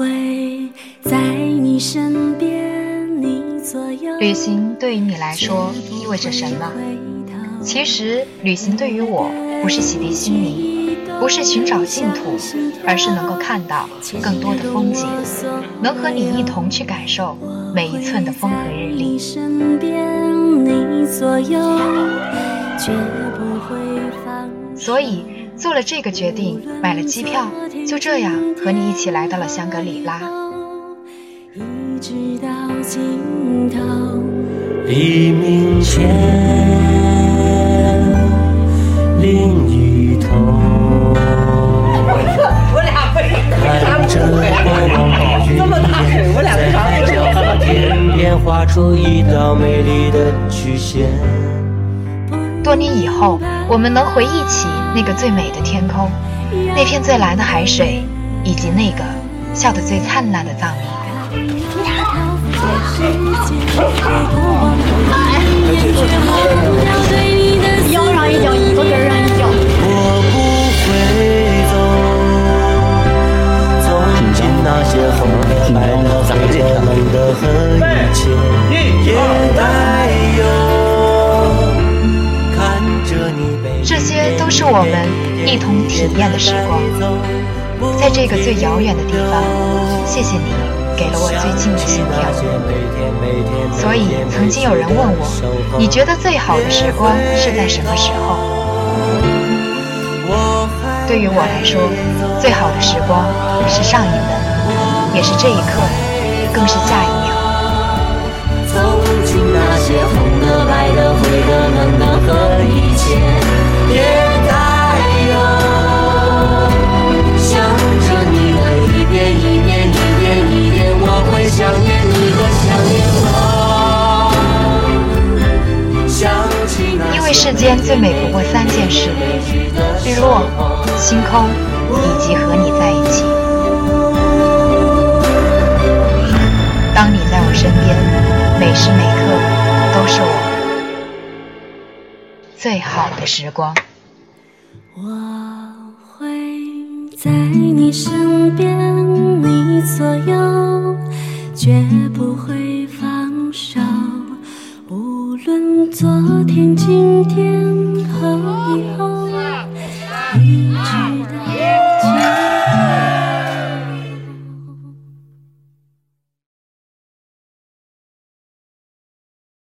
会在你身边，你左右。旅行对于你来说意味着什么？其实旅行对于我不是洗涤心灵，不是寻找净土，而是能够看到更多的风景，能和你一同去感受每一寸的风和日丽。所以做了这个决定，买了机票，就这样和你一起来到了香格里拉。一直到尽头，黎明前另一头，我俩为啥不会这么大腿，我俩为啥不会天边画出一道美丽的曲线。多年以后，我们能回忆起那个最美的天空，那片最蓝的海水，以及那个笑得最灿烂的藏民。腰上一脚，尾巴根上一脚。我不会走，走进那些红白的飞的冷的和一切，也带有看着你被。这些都是我们一同体验的时光，在这个最遥远的地方，谢谢你。给了我最近的心跳。所以曾经有人问我，你觉得最好的时光是在什么时候？对于我来说，最好的时光是上一秒，也是这一刻，更是下一秒。走进那些红的白的灰的冷的和一切，也带有想着你的一遍一遍一遍一点，我会想念你的想念我想起那。因为世间最美不过三件事：日落、星空，以及和你在一起。当你在我身边，每时每刻都是我最好的时光。我会在你身边，你左右，绝不会放手，无论昨天今天。